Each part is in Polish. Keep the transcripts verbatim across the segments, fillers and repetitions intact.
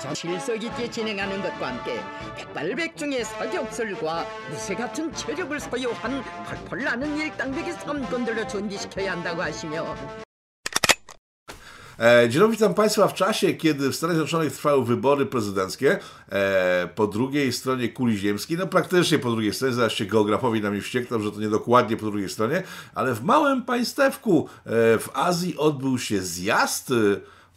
정실성 있게 진행하는 것과 함께 백발백중의 사격술과 무쇠 같은 체력을 소유한 펄펄 나는 일당백이 삼권들로 존귀시켜야 한다고 하시며. Dzień dobry, witam Państwa w czasie, kiedy w Stanach Zjednoczonych trwały wybory prezydenckie e, po drugiej stronie kuli ziemskiej, no praktycznie po drugiej stronie, zaraz się geografowi na mnie wściekną, że to niedokładnie po drugiej stronie, ale w małym państewku e, w Azji odbył się zjazd,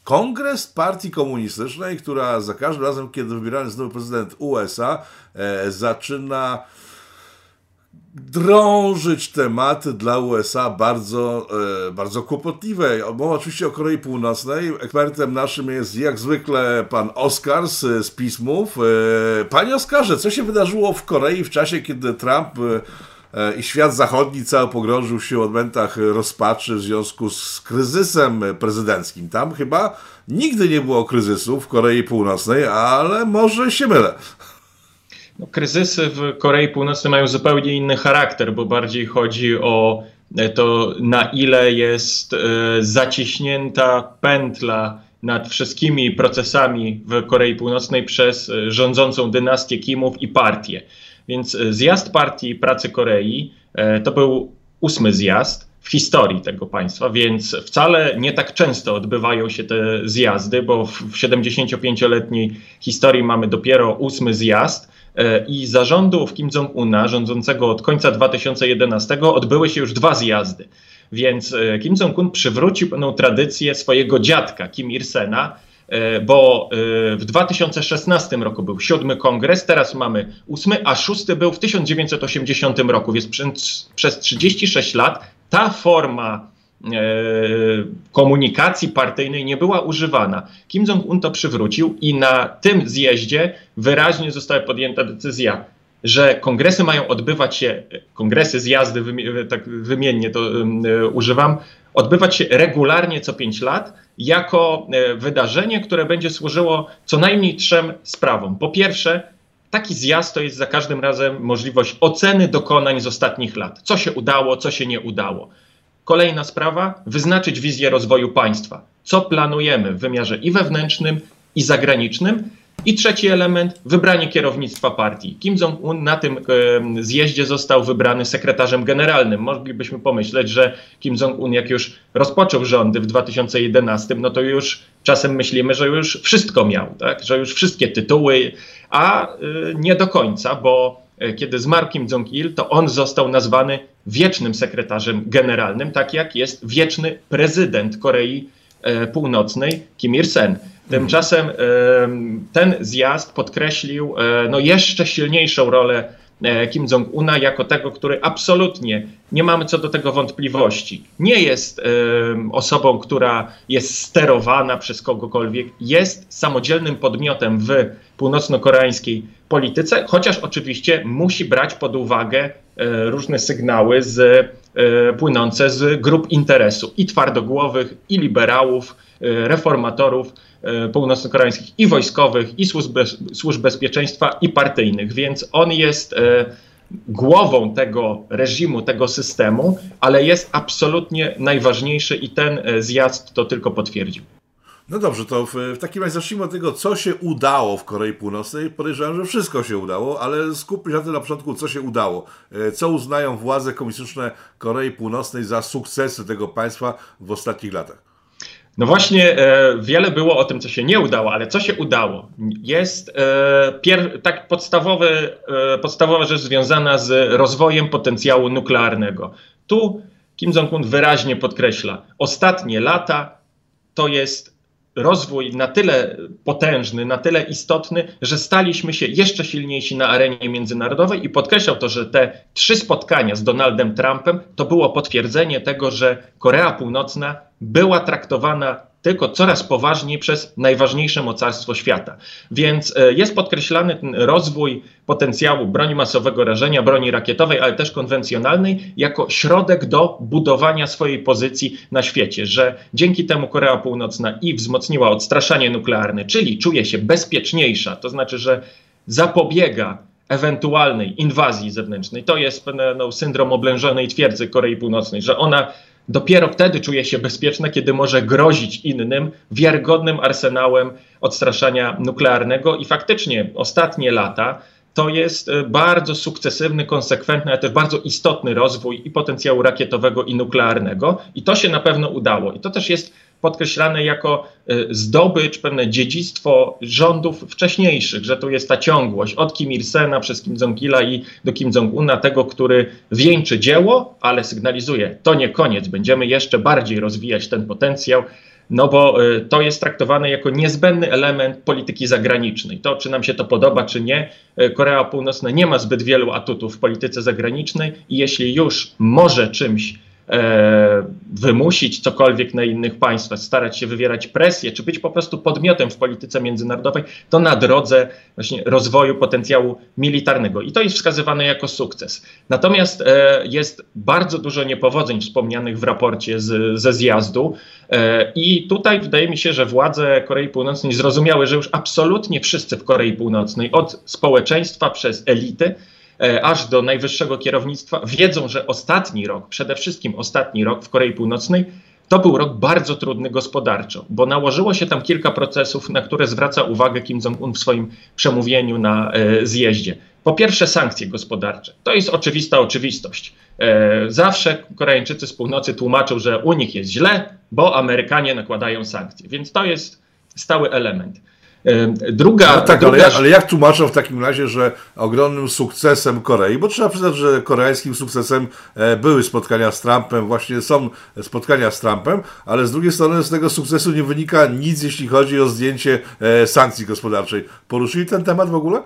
kongres partii komunistycznej, która za każdym razem, kiedy wybierany jest nowy prezydent U S A, e, zaczyna drążyć tematy dla U S A bardzo, e, bardzo kłopotliwe. Mowa oczywiście o Korei Północnej. Ekspertem naszym jest jak zwykle pan Oskar z, z Pismów. E, panie Oskarze, co się wydarzyło w Korei w czasie, kiedy Trump e, i świat zachodni cały pogrążył się w odmętach rozpaczy w związku z kryzysem prezydenckim? Tam chyba nigdy nie było kryzysu w Korei Północnej, ale może się mylę. No, kryzysy w Korei Północnej mają zupełnie inny charakter, bo bardziej chodzi o to, na ile jest e, zaciśnięta pętla nad wszystkimi procesami w Korei Północnej przez rządzącą dynastię Kimów i partię. Więc zjazd Partii Pracy Korei e, to był ósmy zjazd w historii tego państwa, więc wcale nie tak często odbywają się te zjazdy, bo w siedemdziesięciopięcioletniej historii mamy dopiero ósmy zjazd. I za rządów Kim Jong-una, rządzącego od końca dwa tysiące jedenastego, odbyły się już dwa zjazdy. Więc Kim Jong-un przywrócił pewną tradycję swojego dziadka, Kim Ir Sena, bo w dwa tysiące szesnastym roku był siódmy kongres, teraz mamy ósmy, a szósty był w tysiąc dziewięćset osiemdziesiątym roku. Więc przez, przez trzydzieści sześć lat ta forma komunikacji partyjnej nie była używana. Kim Jong-un to przywrócił i na tym zjeździe wyraźnie została podjęta decyzja, że kongresy mają odbywać się, kongresy, zjazdy, tak wymiennie to używam, odbywać się regularnie co pięć lat jako wydarzenie, które będzie służyło co najmniej trzem sprawom. Po pierwsze, taki zjazd to jest za każdym razem możliwość oceny dokonań z ostatnich lat. Co się udało, co się nie udało. Kolejna sprawa, wyznaczyć wizję rozwoju państwa. Co planujemy w wymiarze i wewnętrznym, i zagranicznym. I trzeci element, wybranie kierownictwa partii. Kim Jong-un na tym e, zjeździe został wybrany sekretarzem generalnym. Moglibyśmy pomyśleć, że Kim Jong-un jak już rozpoczął rządy w dwa tysiące jedenastym, no to już czasem myślimy, że już wszystko miał, tak? Że już wszystkie tytuły, a e, nie do końca, bo kiedy zmarł Kim Jong-il, to on został nazwany wiecznym sekretarzem generalnym, tak jak jest wieczny prezydent Korei e, Północnej, Kim Ir Sen. Tymczasem e, ten zjazd podkreślił e, no jeszcze silniejszą rolę e, Kim Jong-una jako tego, który absolutnie, nie mamy co do tego wątpliwości, nie jest e, osobą, która jest sterowana przez kogokolwiek, jest samodzielnym podmiotem w północno-koreańskiej polityce, chociaż oczywiście musi brać pod uwagę e, różne sygnały z, e, płynące z grup interesu i twardogłowych, i liberałów, e, reformatorów e, północno-koreańskich, i wojskowych, i służb, bez, służb bezpieczeństwa, i partyjnych. Więc on jest e, głową tego reżimu, tego systemu, ale jest absolutnie najważniejszy i ten e, zjazd to tylko potwierdził. No dobrze, to w, w takim razie zacznijmy od tego, co się udało w Korei Północnej. Podejrzewam, że wszystko się udało, ale skupmy się na tym na początku, co się udało. Co uznają władze komunistyczne Korei Północnej za sukcesy tego państwa w ostatnich latach? No właśnie, e, wiele było o tym, co się nie udało, ale co się udało? Jest e, pier, tak podstawowy, e, podstawowa rzecz związana z rozwojem potencjału nuklearnego. Tu Kim Jong-un wyraźnie podkreśla, ostatnie lata to jest rozwój na tyle potężny, na tyle istotny, że staliśmy się jeszcze silniejsi na arenie międzynarodowej i podkreślał to, że te trzy spotkania z Donaldem Trumpem to było potwierdzenie tego, że Korea Północna była traktowana tylko coraz poważniej przez najważniejsze mocarstwo świata. Więc jest podkreślany ten rozwój potencjału broni masowego rażenia, broni rakietowej, ale też konwencjonalnej, jako środek do budowania swojej pozycji na świecie, że dzięki temu Korea Północna i wzmocniła odstraszanie nuklearne, czyli czuje się bezpieczniejsza, to znaczy, że zapobiega ewentualnej inwazji zewnętrznej. To jest no, syndrom oblężonej twierdzy Korei Północnej, że ona dopiero wtedy czuje się bezpieczna, kiedy może grozić innym wiarygodnym arsenałem odstraszania nuklearnego i faktycznie ostatnie lata to jest bardzo sukcesywny, konsekwentny, ale też bardzo istotny rozwój i potencjału rakietowego i nuklearnego i to się na pewno udało i to też jest podkreślane jako zdobycz, pewne dziedzictwo rządów wcześniejszych, że tu jest ta ciągłość od Kim Ir Sena przez Kim Jong-ila i do Kim Jong-una, tego, który wieńczy dzieło, ale sygnalizuje, to nie koniec, będziemy jeszcze bardziej rozwijać ten potencjał, no bo to jest traktowane jako niezbędny element polityki zagranicznej. To, czy nam się to podoba, czy nie, Korea Północna nie ma zbyt wielu atutów w polityce zagranicznej i jeśli już może czymś E, wymusić cokolwiek na innych państwach, starać się wywierać presję, czy być po prostu podmiotem w polityce międzynarodowej, to na drodze właśnie rozwoju potencjału militarnego. I to jest wskazywane jako sukces. Natomiast e, jest bardzo dużo niepowodzeń wspomnianych w raporcie z, ze zjazdu e, i tutaj wydaje mi się, że władze Korei Północnej zrozumiały, że już absolutnie wszyscy w Korei Północnej, od społeczeństwa przez elity, aż do najwyższego kierownictwa, wiedzą, że ostatni rok, przede wszystkim ostatni rok w Korei Północnej, to był rok bardzo trudny gospodarczo, bo nałożyło się tam kilka procesów, na które zwraca uwagę Kim Jong-un w swoim przemówieniu na e, zjeździe. Po pierwsze sankcje gospodarcze. To jest oczywista oczywistość. E, zawsze Koreańczycy z północy tłumaczą, że u nich jest źle, bo Amerykanie nakładają sankcje, więc to jest stały element. Druga, no tak, druga... Ale, ale jak tłumaczą w takim razie, że ogromnym sukcesem Korei, bo trzeba przyznać, że koreańskim sukcesem były spotkania z Trumpem, właśnie są spotkania z Trumpem, ale z drugiej strony z tego sukcesu nie wynika nic, jeśli chodzi o zdjęcie sankcji gospodarczej. Poruszyli ten temat w ogóle?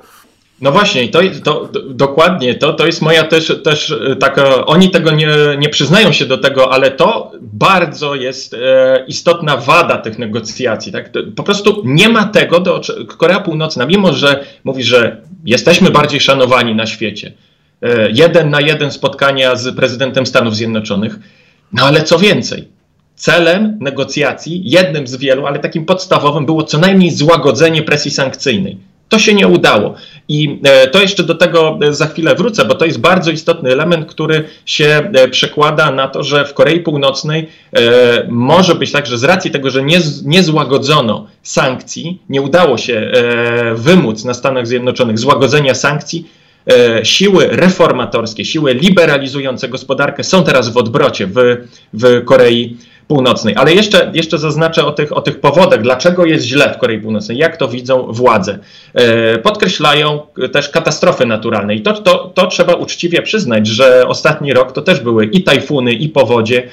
No właśnie, to, to, to, dokładnie to, to jest moja też, też taka, oni tego nie, nie przyznają się do tego, ale to bardzo jest e, istotna wada tych negocjacji. Tak? Po prostu nie ma tego, do, Korea Północna, mimo że mówi, że jesteśmy bardziej szanowani na świecie, e, jeden na jeden spotkania z prezydentem Stanów Zjednoczonych, no ale co więcej, celem negocjacji, jednym z wielu, ale takim podstawowym było co najmniej złagodzenie presji sankcyjnej. To się nie udało i to jeszcze do tego za chwilę wrócę, bo to jest bardzo istotny element, który się przekłada na to, że w Korei Północnej może być tak, że z racji tego, że nie, nie złagodzono sankcji, nie udało się wymóc na Stanach Zjednoczonych złagodzenia sankcji, siły reformatorskie, siły liberalizujące gospodarkę są teraz w odwrocie w, w Korei Północnej. Ale jeszcze, jeszcze zaznaczę o tych, o tych powodach, dlaczego jest źle w Korei Północnej, jak to widzą władze. Podkreślają też katastrofy naturalne i to, to, to trzeba uczciwie przyznać, że ostatni rok to też były i tajfuny, i powodzie.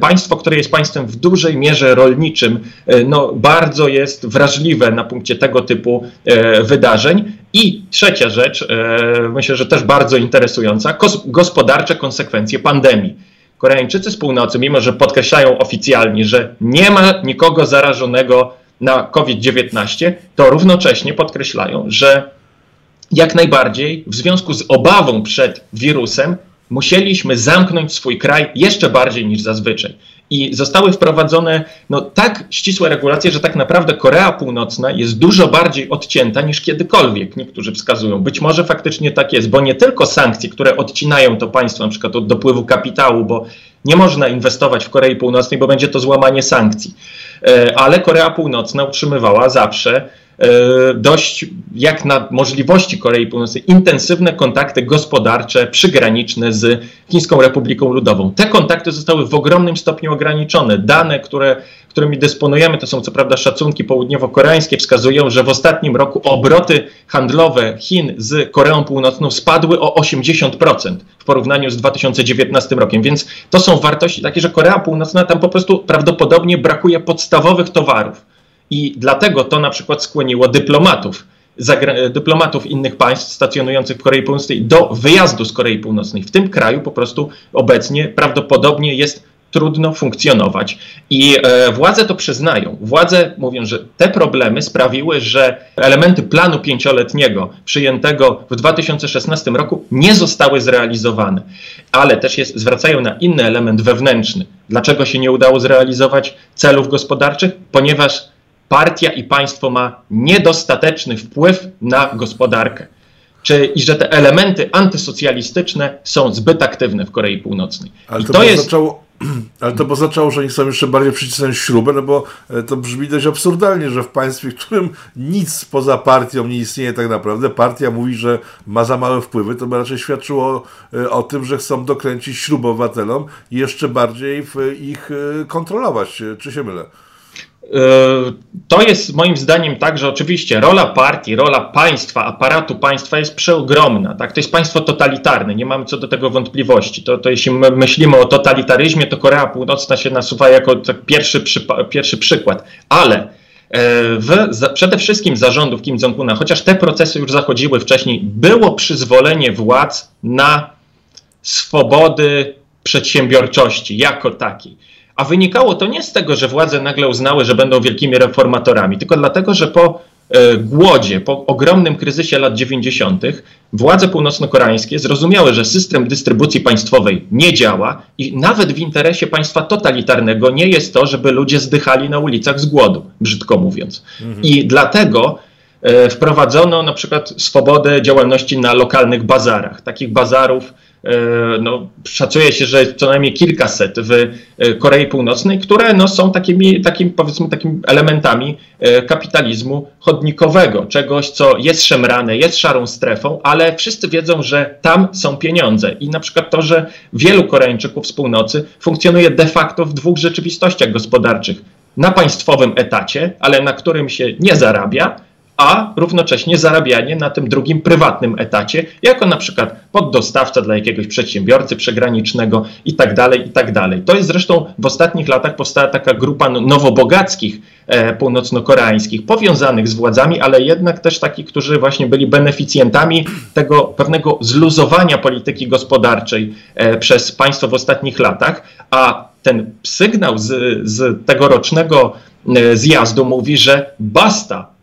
Państwo, które jest państwem w dużej mierze rolniczym, no, bardzo jest wrażliwe na punkcie tego typu wydarzeń. I trzecia rzecz, myślę, że też bardzo interesująca, gospodarcze konsekwencje pandemii. Koreańczycy z północy, mimo że podkreślają oficjalnie, że nie ma nikogo zarażonego na COVID dziewiętnaście, to równocześnie podkreślają, że jak najbardziej w związku z obawą przed wirusem musieliśmy zamknąć swój kraj jeszcze bardziej niż zazwyczaj. I zostały wprowadzone no, tak ścisłe regulacje, że tak naprawdę Korea Północna jest dużo bardziej odcięta niż kiedykolwiek, niektórzy wskazują. Być może faktycznie tak jest, bo nie tylko sankcje, które odcinają to państwo na przykład od dopływu kapitału, bo nie można inwestować w Korei Północnej, bo będzie to złamanie sankcji. Ale Korea Północna utrzymywała zawsze dość, jak na możliwości Korei Północnej, intensywne kontakty gospodarcze, przygraniczne z Chińską Republiką Ludową. Te kontakty zostały w ogromnym stopniu ograniczone. Dane, które, którymi dysponujemy, to są co prawda szacunki południowo-koreańskie, wskazują, że w ostatnim roku obroty handlowe Chin z Koreą Północną spadły o osiemdziesiąt procent w porównaniu z dwa tysiące dziewiętnastym rokiem. Więc to są wartości takie, że Korea Północna tam po prostu prawdopodobnie brakuje podstawowych towarów. I dlatego to na przykład skłoniło dyplomatów, dyplomatów innych państw stacjonujących w Korei Północnej do wyjazdu z Korei Północnej. W tym kraju po prostu obecnie prawdopodobnie jest trudno funkcjonować. I e, władze to przyznają. Władze mówią, że te problemy sprawiły, że elementy planu pięcioletniego przyjętego w dwa tysiące szesnastym roku nie zostały zrealizowane. Ale też jest, zwracają na inny element wewnętrzny. Dlaczego się nie udało zrealizować celów gospodarczych? Ponieważ partia i państwo ma niedostateczny wpływ na gospodarkę. Czy, I że te elementy antysocjalistyczne są zbyt aktywne w Korei Północnej. Ale I to, to by jest... oznaczało, Ale to bo zaczęło, że oni są jeszcze bardziej przycisnąć śrubę, no bo to brzmi dość absurdalnie, że w państwie, w którym nic poza partią nie istnieje tak naprawdę, partia mówi, że ma za małe wpływy, to by raczej świadczyło o tym, że chcą dokręcić śrubę obywatelom i jeszcze bardziej ich kontrolować. Czy się mylę? To jest moim zdaniem tak, że oczywiście rola partii, rola państwa, aparatu państwa jest przeogromna. Tak? To jest państwo totalitarne, nie mamy co do tego wątpliwości. To, to jeśli my myślimy o totalitaryzmie, to Korea Północna się nasuwa jako pierwszy, przypa- pierwszy przykład. Ale w, za, przede wszystkim zarządów Kim Jong-una, chociaż te procesy już zachodziły wcześniej, było przyzwolenie władz na swobody przedsiębiorczości jako takiej. A wynikało to nie z tego, że władze nagle uznały, że będą wielkimi reformatorami, tylko dlatego, że po y, głodzie, po ogromnym kryzysie lat dziewięćdziesiątych władze północno-koreańskie zrozumiały, że system dystrybucji państwowej nie działa i nawet w interesie państwa totalitarnego nie jest to, żeby ludzie zdychali na ulicach z głodu, brzydko mówiąc. Mhm. I dlatego y, wprowadzono na przykład swobodę działalności na lokalnych bazarach, takich bazarów, no, szacuje się, że co najmniej kilkaset w Korei Północnej, które no, są takimi, takim, powiedzmy, takimi elementami kapitalizmu chodnikowego, czegoś, co jest szemrane, jest szarą strefą, ale wszyscy wiedzą, że tam są pieniądze i na przykład to, że wielu Koreańczyków z północy funkcjonuje de facto w dwóch rzeczywistościach gospodarczych. Na państwowym etacie, ale na którym się nie zarabia, a równocześnie zarabianie na tym drugim, prywatnym etacie, jako na przykład poddostawca dla jakiegoś przedsiębiorcy przygranicznego i tak dalej, i tak dalej. To jest zresztą w ostatnich latach powstała taka grupa nowobogackich e, północno-koreańskich, powiązanych z władzami, ale jednak też takich, którzy właśnie byli beneficjentami tego pewnego zluzowania polityki gospodarczej e, przez państwo w ostatnich latach, a ten sygnał z, z tegorocznego e, zjazdu mówi, że basta,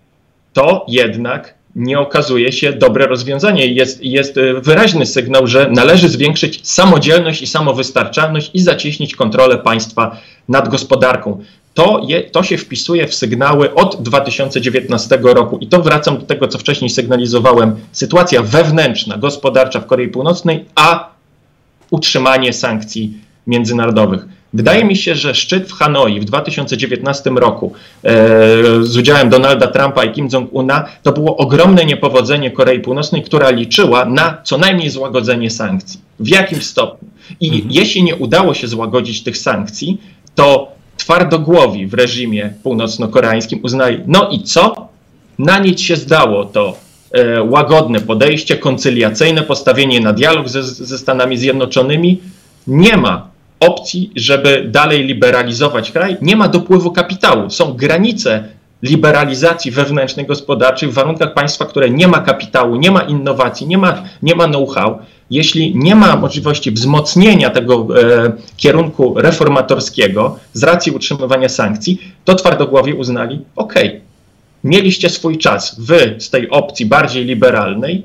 to jednak nie okazuje się dobre rozwiązanie. Jest, jest wyraźny sygnał, że należy zwiększyć samodzielność i samowystarczalność i zacieśnić kontrolę państwa nad gospodarką. To, je, to się wpisuje w sygnały od dwa tysiące dziewiętnastego roku i to wracam do tego, co wcześniej sygnalizowałem. Sytuacja wewnętrzna, gospodarcza w Korei Północnej, a utrzymanie sankcji międzynarodowych. Wydaje mi się, że szczyt w Hanoi w dwa tysiące dziewiętnastego roku e, z udziałem Donalda Trumpa i Kim Jong-una to było ogromne niepowodzenie Korei Północnej, która liczyła na co najmniej złagodzenie sankcji. W jakim stopniu? I mhm. jeśli nie udało się złagodzić tych sankcji, to twardogłowi w reżimie północno-koreańskim uznali, no i co? Na nic się zdało to e, łagodne podejście, koncyliacyjne postawienie na dialog ze, ze Stanami Zjednoczonymi. Nie ma opcji, żeby dalej liberalizować kraj, nie ma dopływu kapitału. Są granice liberalizacji wewnętrznej gospodarczej w warunkach państwa, które nie ma kapitału, nie ma innowacji, nie ma, nie ma know-how. Jeśli nie ma możliwości wzmocnienia tego e, kierunku reformatorskiego z racji utrzymywania sankcji, to twardogłowie uznali, ok, mieliście swój czas, wy z tej opcji bardziej liberalnej,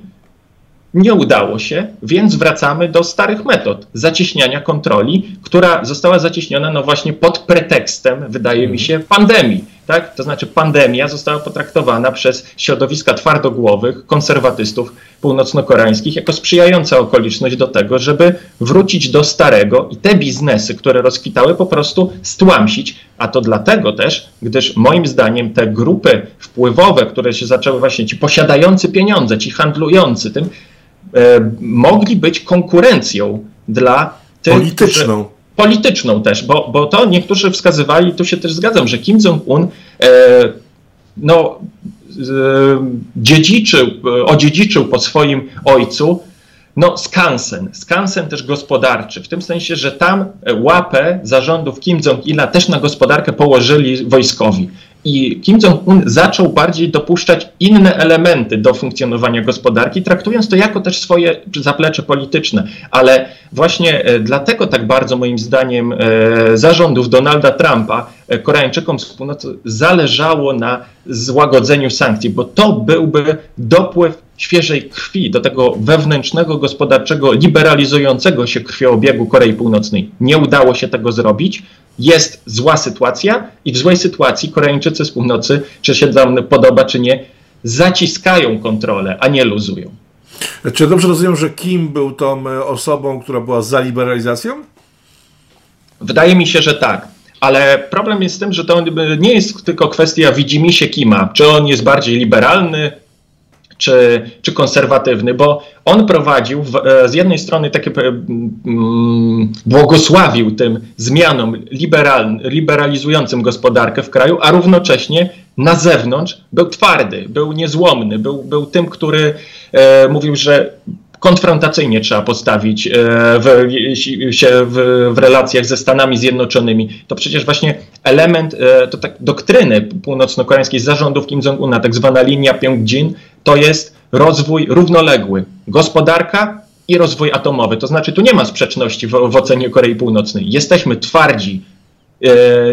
nie udało się, więc wracamy do starych metod zacieśniania kontroli, która została zacieśniona no właśnie pod pretekstem, wydaje mi się, pandemii. Tak? To znaczy pandemia została potraktowana przez środowiska twardogłowych, konserwatystów północno-koreańskich jako sprzyjająca okoliczność do tego, żeby wrócić do starego i te biznesy, które rozkwitały, po prostu stłamsić. A to dlatego też, gdyż moim zdaniem te grupy wpływowe, które się zaczęły właśnie, ci posiadający pieniądze, ci handlujący tym, mogli być konkurencją dla tych... Polityczną. Którzy, polityczną też, bo, bo to niektórzy wskazywali, tu się też zgadzam, że Kim Jong-un e, no, e, dziedziczył, odziedziczył po swoim ojcu no, skansen, skansen też gospodarczy, w tym sensie, że tam łapę zarządów Kim Jong-ila też na gospodarkę położyli wojskowi. I Kim Jong-un zaczął bardziej dopuszczać inne elementy do funkcjonowania gospodarki, traktując to jako też swoje zaplecze polityczne. Ale właśnie dlatego tak bardzo moim zdaniem zarządów Donalda Trumpa Koreańczykom z północy zależało na złagodzeniu sankcji, bo to byłby dopływ świeżej krwi do tego wewnętrznego, gospodarczego, liberalizującego się krwioobiegu Korei Północnej. Nie udało się tego zrobić. Jest zła sytuacja i w złej sytuacji Koreańczycy z północy, czy się nam podoba, czy nie, zaciskają kontrolę, a nie luzują. Czy dobrze rozumiem, że Kim był tą osobą, która była za liberalizacją? Wydaje mi się, że tak. Ale problem jest z tym, że to nie jest tylko kwestia widzimisię Kima, czy on jest bardziej liberalny, czy, czy konserwatywny, bo on prowadził w, z jednej strony takie mm, błogosławił tym zmianom liberal, liberalizującym gospodarkę w kraju, a równocześnie na zewnątrz był twardy, był niezłomny, był, był tym, który e, mówił, że konfrontacyjnie trzeba postawić w, się w, w relacjach ze Stanami Zjednoczonymi. To przecież właśnie element to tak, doktryny północno-koreańskiej zarządów Kim Jong-una, tak zwana linia Pjöngjin, to jest rozwój równoległy. Gospodarka i rozwój atomowy. To znaczy tu nie ma sprzeczności w, w ocenie Korei Północnej. Jesteśmy twardzi,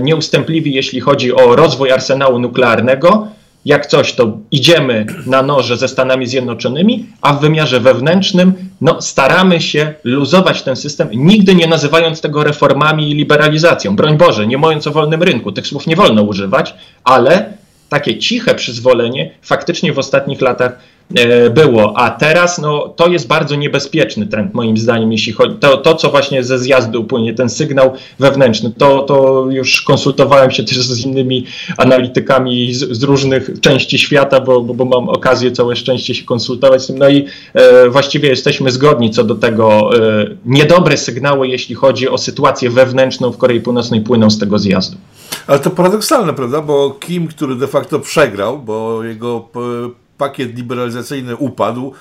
nieustępliwi, jeśli chodzi o rozwój arsenału nuklearnego. Jak coś, to idziemy na noże ze Stanami Zjednoczonymi, a w wymiarze wewnętrznym no, staramy się luzować ten system, nigdy nie nazywając tego reformami i liberalizacją. Broń Boże, nie mówiąc o wolnym rynku, tych słów nie wolno używać, ale takie ciche przyzwolenie faktycznie w ostatnich latach e, było, a teraz no, to jest bardzo niebezpieczny trend moim zdaniem, jeśli chodzi to, to co właśnie ze zjazdu płynie, ten sygnał wewnętrzny, to, to już konsultowałem się też z innymi analitykami z, z różnych części świata, bo, bo, bo mam okazję całe szczęście się konsultować z tym, no i e, właściwie jesteśmy zgodni co do tego, e, niedobre sygnały, jeśli chodzi o sytuację wewnętrzną w Korei Północnej płyną z tego zjazdu. Ale to paradoksalne, prawda, bo Kim, który de facto przegrał, bo jego pakiet liberalizacyjny upadł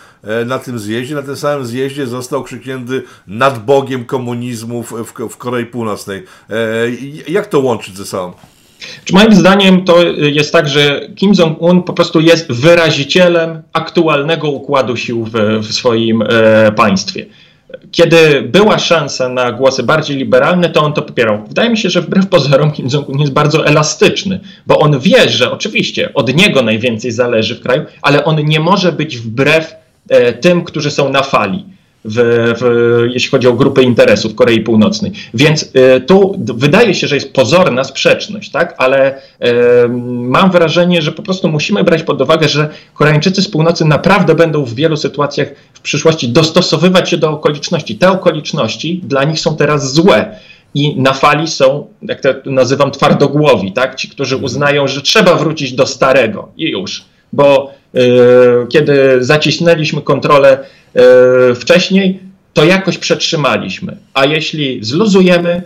na tym zjeździe, na tym samym zjeździe został krzyknięty nad Bogiem komunizmu w, w Korei Północnej. Jak to łączyć ze sobą? Czy moim zdaniem to jest tak, że Kim Jong-un po prostu jest wyrazicielem aktualnego układu sił w, w swoim e, państwie. Kiedy była szansa na głosy bardziej liberalne, to on to popierał. Wydaje mi się, że wbrew pozorom Kim Jong-un jest bardzo elastyczny, bo on wie, że oczywiście od niego najwięcej zależy w kraju, ale on nie może być wbrew e, tym, którzy są na fali, w, w, jeśli chodzi o grupy interesów Korei Północnej. Więc e, tu wydaje się, że jest pozorna sprzeczność, tak? Ale e, mam wrażenie, że po prostu musimy brać pod uwagę, że Koreańczycy z północy naprawdę będą w wielu sytuacjach w przyszłości dostosowywać się do okoliczności. Te okoliczności dla nich są teraz złe i na fali są, jak to nazywam, twardogłowi, tak? Ci, którzy uznają, że trzeba wrócić do starego i już, bo e, kiedy zacisnęliśmy kontrolę wcześniej, to jakoś przetrzymaliśmy, a jeśli zluzujemy,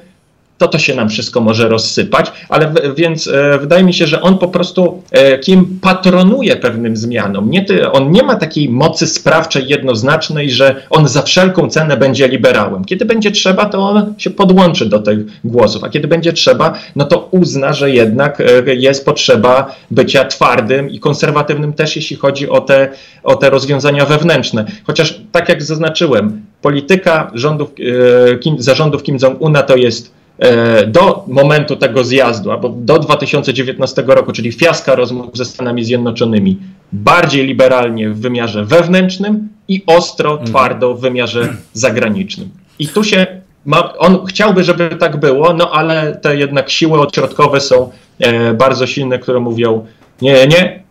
to to się nam wszystko może rozsypać, ale w, więc e, wydaje mi się, że on po prostu e, Kim patronuje pewnym zmianom. Nie ty, on nie ma takiej mocy sprawczej jednoznacznej, że on za wszelką cenę będzie liberałem. Kiedy będzie trzeba, to on się podłączy do tych głosów, a kiedy będzie trzeba, no to uzna, że jednak e, jest potrzeba bycia twardym i konserwatywnym też, jeśli chodzi o te, o te rozwiązania wewnętrzne. Chociaż tak jak zaznaczyłem, polityka rządów, e, Kim, zarządów Kim Jong-una to jest do momentu tego zjazdu, albo do dwa tysiące dziewiętnastego roku, czyli fiaska rozmów ze Stanami Zjednoczonymi, bardziej liberalnie w wymiarze wewnętrznym i ostro, twardo w wymiarze zagranicznym. I tu się ma, on chciałby, żeby tak było, no ale te jednak siły odśrodkowe są e, bardzo silne, które mówią nie, nie,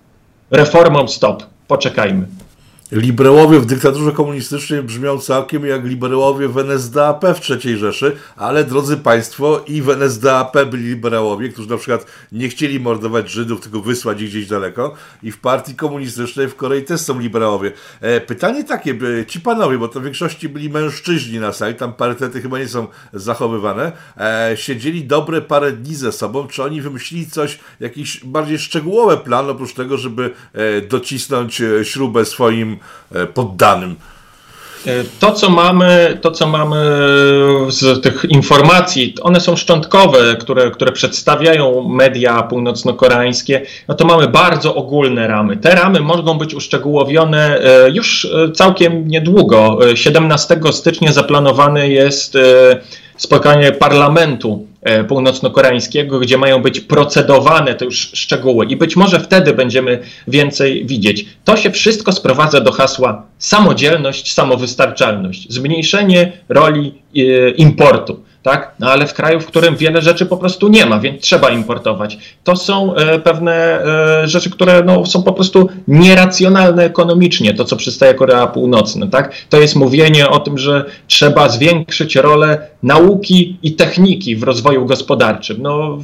reformom stop, poczekajmy. Liberałowie w dyktaturze komunistycznej brzmią całkiem jak liberałowie w en es de a pe w trzeciej Rzeszy, ale drodzy Państwo, i w en es de a pe byli liberałowie, którzy na przykład nie chcieli mordować Żydów, tylko wysłać ich gdzieś daleko, i w partii komunistycznej w Korei też są liberałowie. E, pytanie takie, ci panowie, bo to w większości byli mężczyźni na sali, tam parytety chyba nie są zachowywane, e, siedzieli dobre parę dni ze sobą, czy oni wymyślili coś, jakiś bardziej szczegółowy plan, oprócz tego, żeby e, docisnąć e, śrubę swoim poddanym? To co, mamy, to, co mamy z tych informacji, one są szczątkowe, które, które przedstawiają media północno-koreańskie, no to mamy bardzo ogólne ramy. Te ramy mogą być uszczegółowione już całkiem niedługo. siedemnastego stycznia zaplanowane jest spotkanie parlamentu północno-koreańskiego, gdzie mają być procedowane te już szczegóły i być może wtedy będziemy więcej widzieć. To się wszystko sprowadza do hasła samodzielność, samowystarczalność, zmniejszenie roli e, importu. tak? No, ale w kraju, w którym wiele rzeczy po prostu nie ma, więc trzeba importować. To są e, pewne e, rzeczy, które no, są po prostu nieracjonalne ekonomicznie, to co przystaje Korea Północna, tak? To jest mówienie o tym, że trzeba zwiększyć rolę nauki i techniki w rozwoju gospodarczym. No,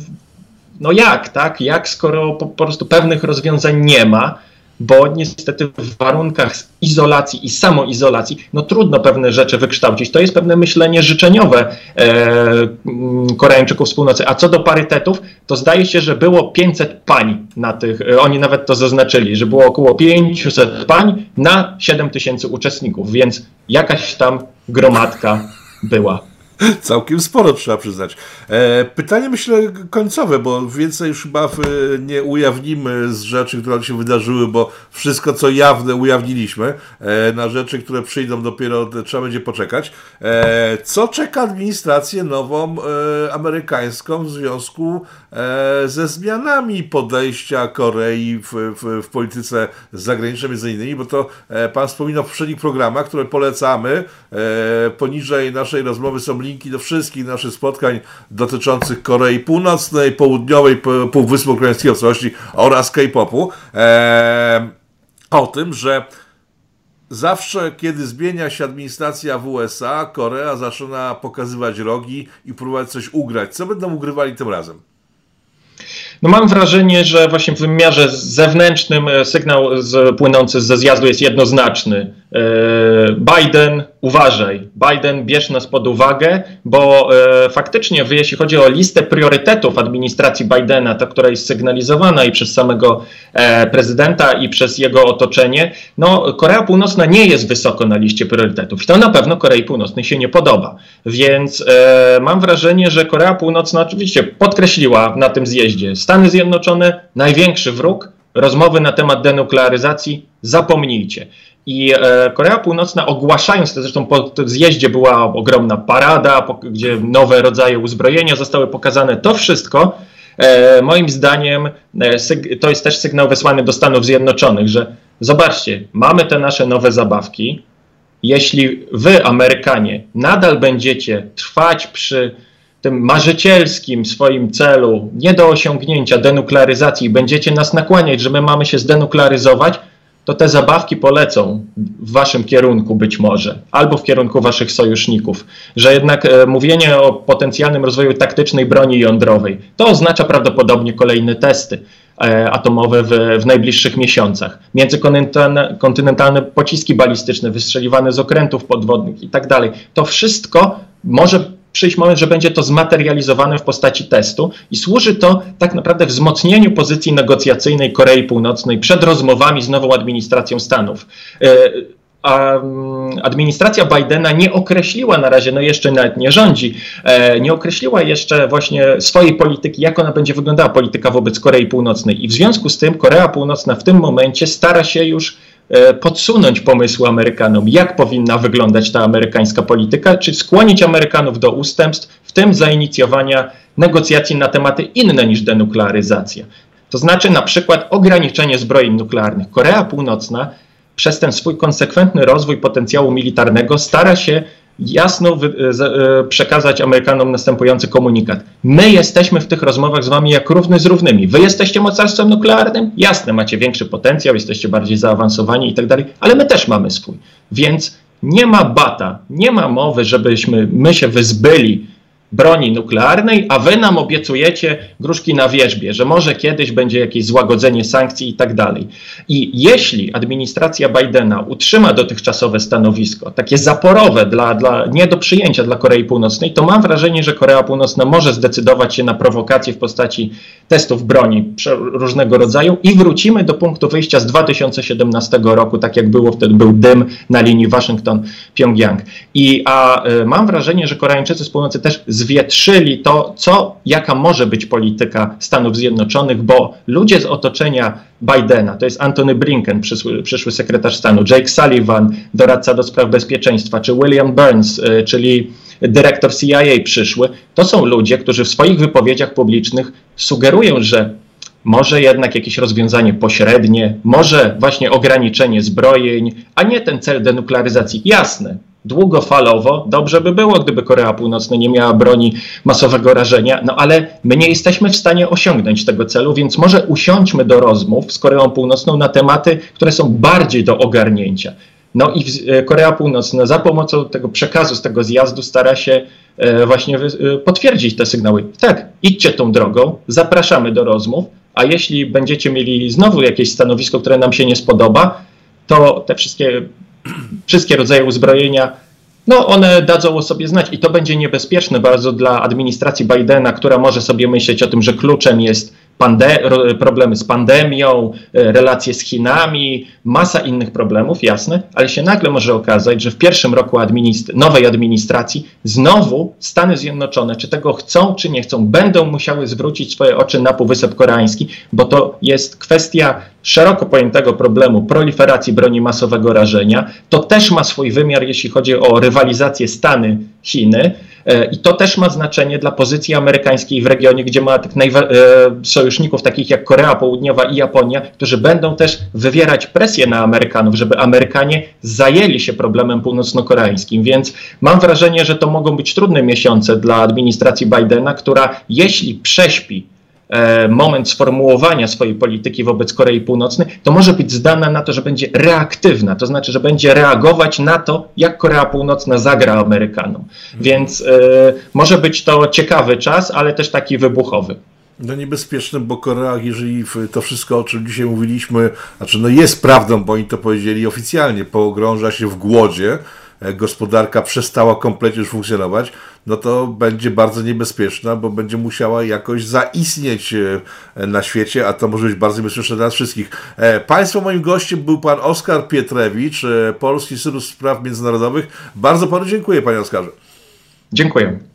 no jak, tak? Jak, skoro po, po prostu pewnych rozwiązań nie ma, bo niestety w warunkach izolacji i samoizolacji no trudno pewne rzeczy wykształcić. To jest pewne myślenie życzeniowe e, Koreańczyków z północy. A co do parytetów, to zdaje się, że było pięćset pań na tych, e, oni nawet to zaznaczyli, że było około pięćset pań na siedem tysięcy uczestników, więc jakaś tam gromadka była. Całkiem sporo, trzeba przyznać. E, pytanie, myślę, końcowe, bo więcej już chyba w, nie ujawnimy z rzeczy, które się wydarzyły, bo wszystko, co jawne, ujawniliśmy. E, na rzeczy, które przyjdą dopiero, trzeba będzie poczekać. E, co czeka administrację nową e, amerykańską w związku e, ze zmianami podejścia Korei w, w, w polityce zagranicznej, między innymi, bo to e, pan wspominał w poprzednich programach, które polecamy. E, poniżej naszej rozmowy są linki do wszystkich naszych spotkań dotyczących Korei Północnej, Południowej, Półwyspu Koreańskiego, całości oraz K-popu. Eee, o tym, że zawsze, kiedy zmienia się administracja w U S A, Korea zaczyna pokazywać rogi i próbować coś ugrać. Co będą ugrywali tym razem? No mam wrażenie, że właśnie w wymiarze zewnętrznym sygnał z, płynący ze zjazdu jest jednoznaczny. Biden, uważaj. Biden, bierz nas pod uwagę, bo faktycznie jeśli chodzi o listę priorytetów administracji Bidena, ta, która jest sygnalizowana i przez samego prezydenta i przez jego otoczenie, no Korea Północna nie jest wysoko na liście priorytetów. I to na pewno Korei Północnej się nie podoba. Więc mam wrażenie, że Korea Północna oczywiście podkreśliła na tym zjeździe, Stany Zjednoczone, największy wróg, rozmowy na temat denuklearyzacji, zapomnijcie. I e, Korea Północna, ogłaszając to, zresztą po zjeździe była ogromna parada, po, gdzie nowe rodzaje uzbrojenia zostały pokazane, to wszystko e, moim zdaniem e, syg- to jest też sygnał wysłany do Stanów Zjednoczonych, że zobaczcie, mamy te nasze nowe zabawki, jeśli wy, Amerykanie, nadal będziecie trwać przy tym marzycielskim swoim celu nie do osiągnięcia denuklearyzacji, będziecie nas nakłaniać, że my mamy się zdenuklearyzować, to te zabawki polecą w waszym kierunku być może, albo w kierunku waszych sojuszników, że jednak e, mówienie o potencjalnym rozwoju taktycznej broni jądrowej, to oznacza prawdopodobnie kolejne testy e, atomowe w, w najbliższych miesiącach, międzykontynentalne kontynentalne pociski balistyczne wystrzeliwane z okrętów podwodnych i tak dalej. To wszystko może przyjść moment, że będzie to zmaterializowane w postaci testu i służy to tak naprawdę wzmocnieniu pozycji negocjacyjnej Korei Północnej przed rozmowami z nową administracją Stanów. A administracja Bidena nie określiła na razie, no jeszcze nawet nie rządzi, nie określiła jeszcze właśnie swojej polityki, jak ona będzie wyglądała, polityka wobec Korei Północnej. I w związku z tym Korea Północna w tym momencie stara się już podsunąć pomysły Amerykanom, jak powinna wyglądać ta amerykańska polityka, czy skłonić Amerykanów do ustępstw, w tym zainicjowania negocjacji na tematy inne niż denuklearyzacja. To znaczy na przykład ograniczenie zbrojeń nuklearnych. Korea Północna przez ten swój konsekwentny rozwój potencjału militarnego stara się jasno przekazać Amerykanom następujący komunikat. My jesteśmy w tych rozmowach z wami jak równy z równymi. Wy jesteście mocarstwem nuklearnym? Jasne, macie większy potencjał, jesteście bardziej zaawansowani i tak dalej, ale my też mamy swój. Więc nie ma bata, nie ma mowy, żebyśmy my się wyzbyli broni nuklearnej, a wy nam obiecujecie gruszki na wierzbie, że może kiedyś będzie jakieś złagodzenie sankcji i tak dalej. I jeśli administracja Bidena utrzyma dotychczasowe stanowisko, takie zaporowe, dla, dla, nie do przyjęcia dla Korei Północnej, to mam wrażenie, że Korea Północna może zdecydować się na prowokacje w postaci testów broni różnego rodzaju i wrócimy do punktu wyjścia z dwa tysiące siedemnastego roku, tak jak było wtedy, był dym na linii Waszyngton-Pjongjang. I a, y, mam wrażenie, że Koreańczycy z północy też zwietrzyli to, co, jaka może być polityka Stanów Zjednoczonych, bo ludzie z otoczenia Bidena, to jest Anthony Blinken, przyszły, przyszły sekretarz stanu, Jake Sullivan, doradca do spraw bezpieczeństwa, czy William Burns, y, czyli dyrektor C I A przyszły, to są ludzie, którzy w swoich wypowiedziach publicznych sugerują, że może jednak jakieś rozwiązanie pośrednie, może właśnie ograniczenie zbrojeń, a nie ten cel denuklearyzacji. Jasne, długofalowo dobrze by było, gdyby Korea Północna nie miała broni masowego rażenia, no ale my nie jesteśmy w stanie osiągnąć tego celu, więc może usiądźmy do rozmów z Koreą Północną na tematy, które są bardziej do ogarnięcia. No i Korea Północna za pomocą tego przekazu z tego zjazdu stara się właśnie potwierdzić te sygnały. Tak, idźcie tą drogą, zapraszamy do rozmów, a jeśli będziecie mieli znowu jakieś stanowisko, które nam się nie spodoba, to te wszystkie, wszystkie rodzaje uzbrojenia, no one dadzą o sobie znać i to będzie niebezpieczne bardzo dla administracji Bidena, która może sobie myśleć o tym, że kluczem jest problemy z pandemią, relacje z Chinami, masa innych problemów, jasne, ale się nagle może okazać, że w pierwszym roku administ- nowej administracji znowu Stany Zjednoczone, czy tego chcą, czy nie chcą, będą musiały zwrócić swoje oczy na Półwysep Koreański, bo to jest kwestia szeroko pojętego problemu proliferacji broni masowego rażenia. To też ma swój wymiar, jeśli chodzi o rywalizację Stany-Chiny, i to też ma znaczenie dla pozycji amerykańskiej w regionie, gdzie ma tych sojuszników takich jak Korea Południowa i Japonia, którzy będą też wywierać presję na Amerykanów, żeby Amerykanie zajęli się problemem północno-koreańskim. Więc mam wrażenie, że to mogą być trudne miesiące dla administracji Bidena, która jeśli prześpi moment sformułowania swojej polityki wobec Korei Północnej, to może być zdana na to, że będzie reaktywna, to znaczy, że będzie reagować na to, jak Korea Północna zagra Amerykanom. Więc y, może być to ciekawy czas, ale też taki wybuchowy. No niebezpieczne, bo Korea, jeżeli to wszystko, o czym dzisiaj mówiliśmy, znaczy no jest prawdą, bo oni to powiedzieli oficjalnie, pogrąża się w głodzie, gospodarka przestała kompletnie już funkcjonować, no to będzie bardzo niebezpieczna, bo będzie musiała jakoś zaistnieć na świecie, a to może być bardzo niebezpieczne dla nas wszystkich. Państwo moim gościem był pan Oscar Pietrewicz, polski instytut spraw międzynarodowych. Bardzo panu dziękuję, panie Oskarze. Dziękuję.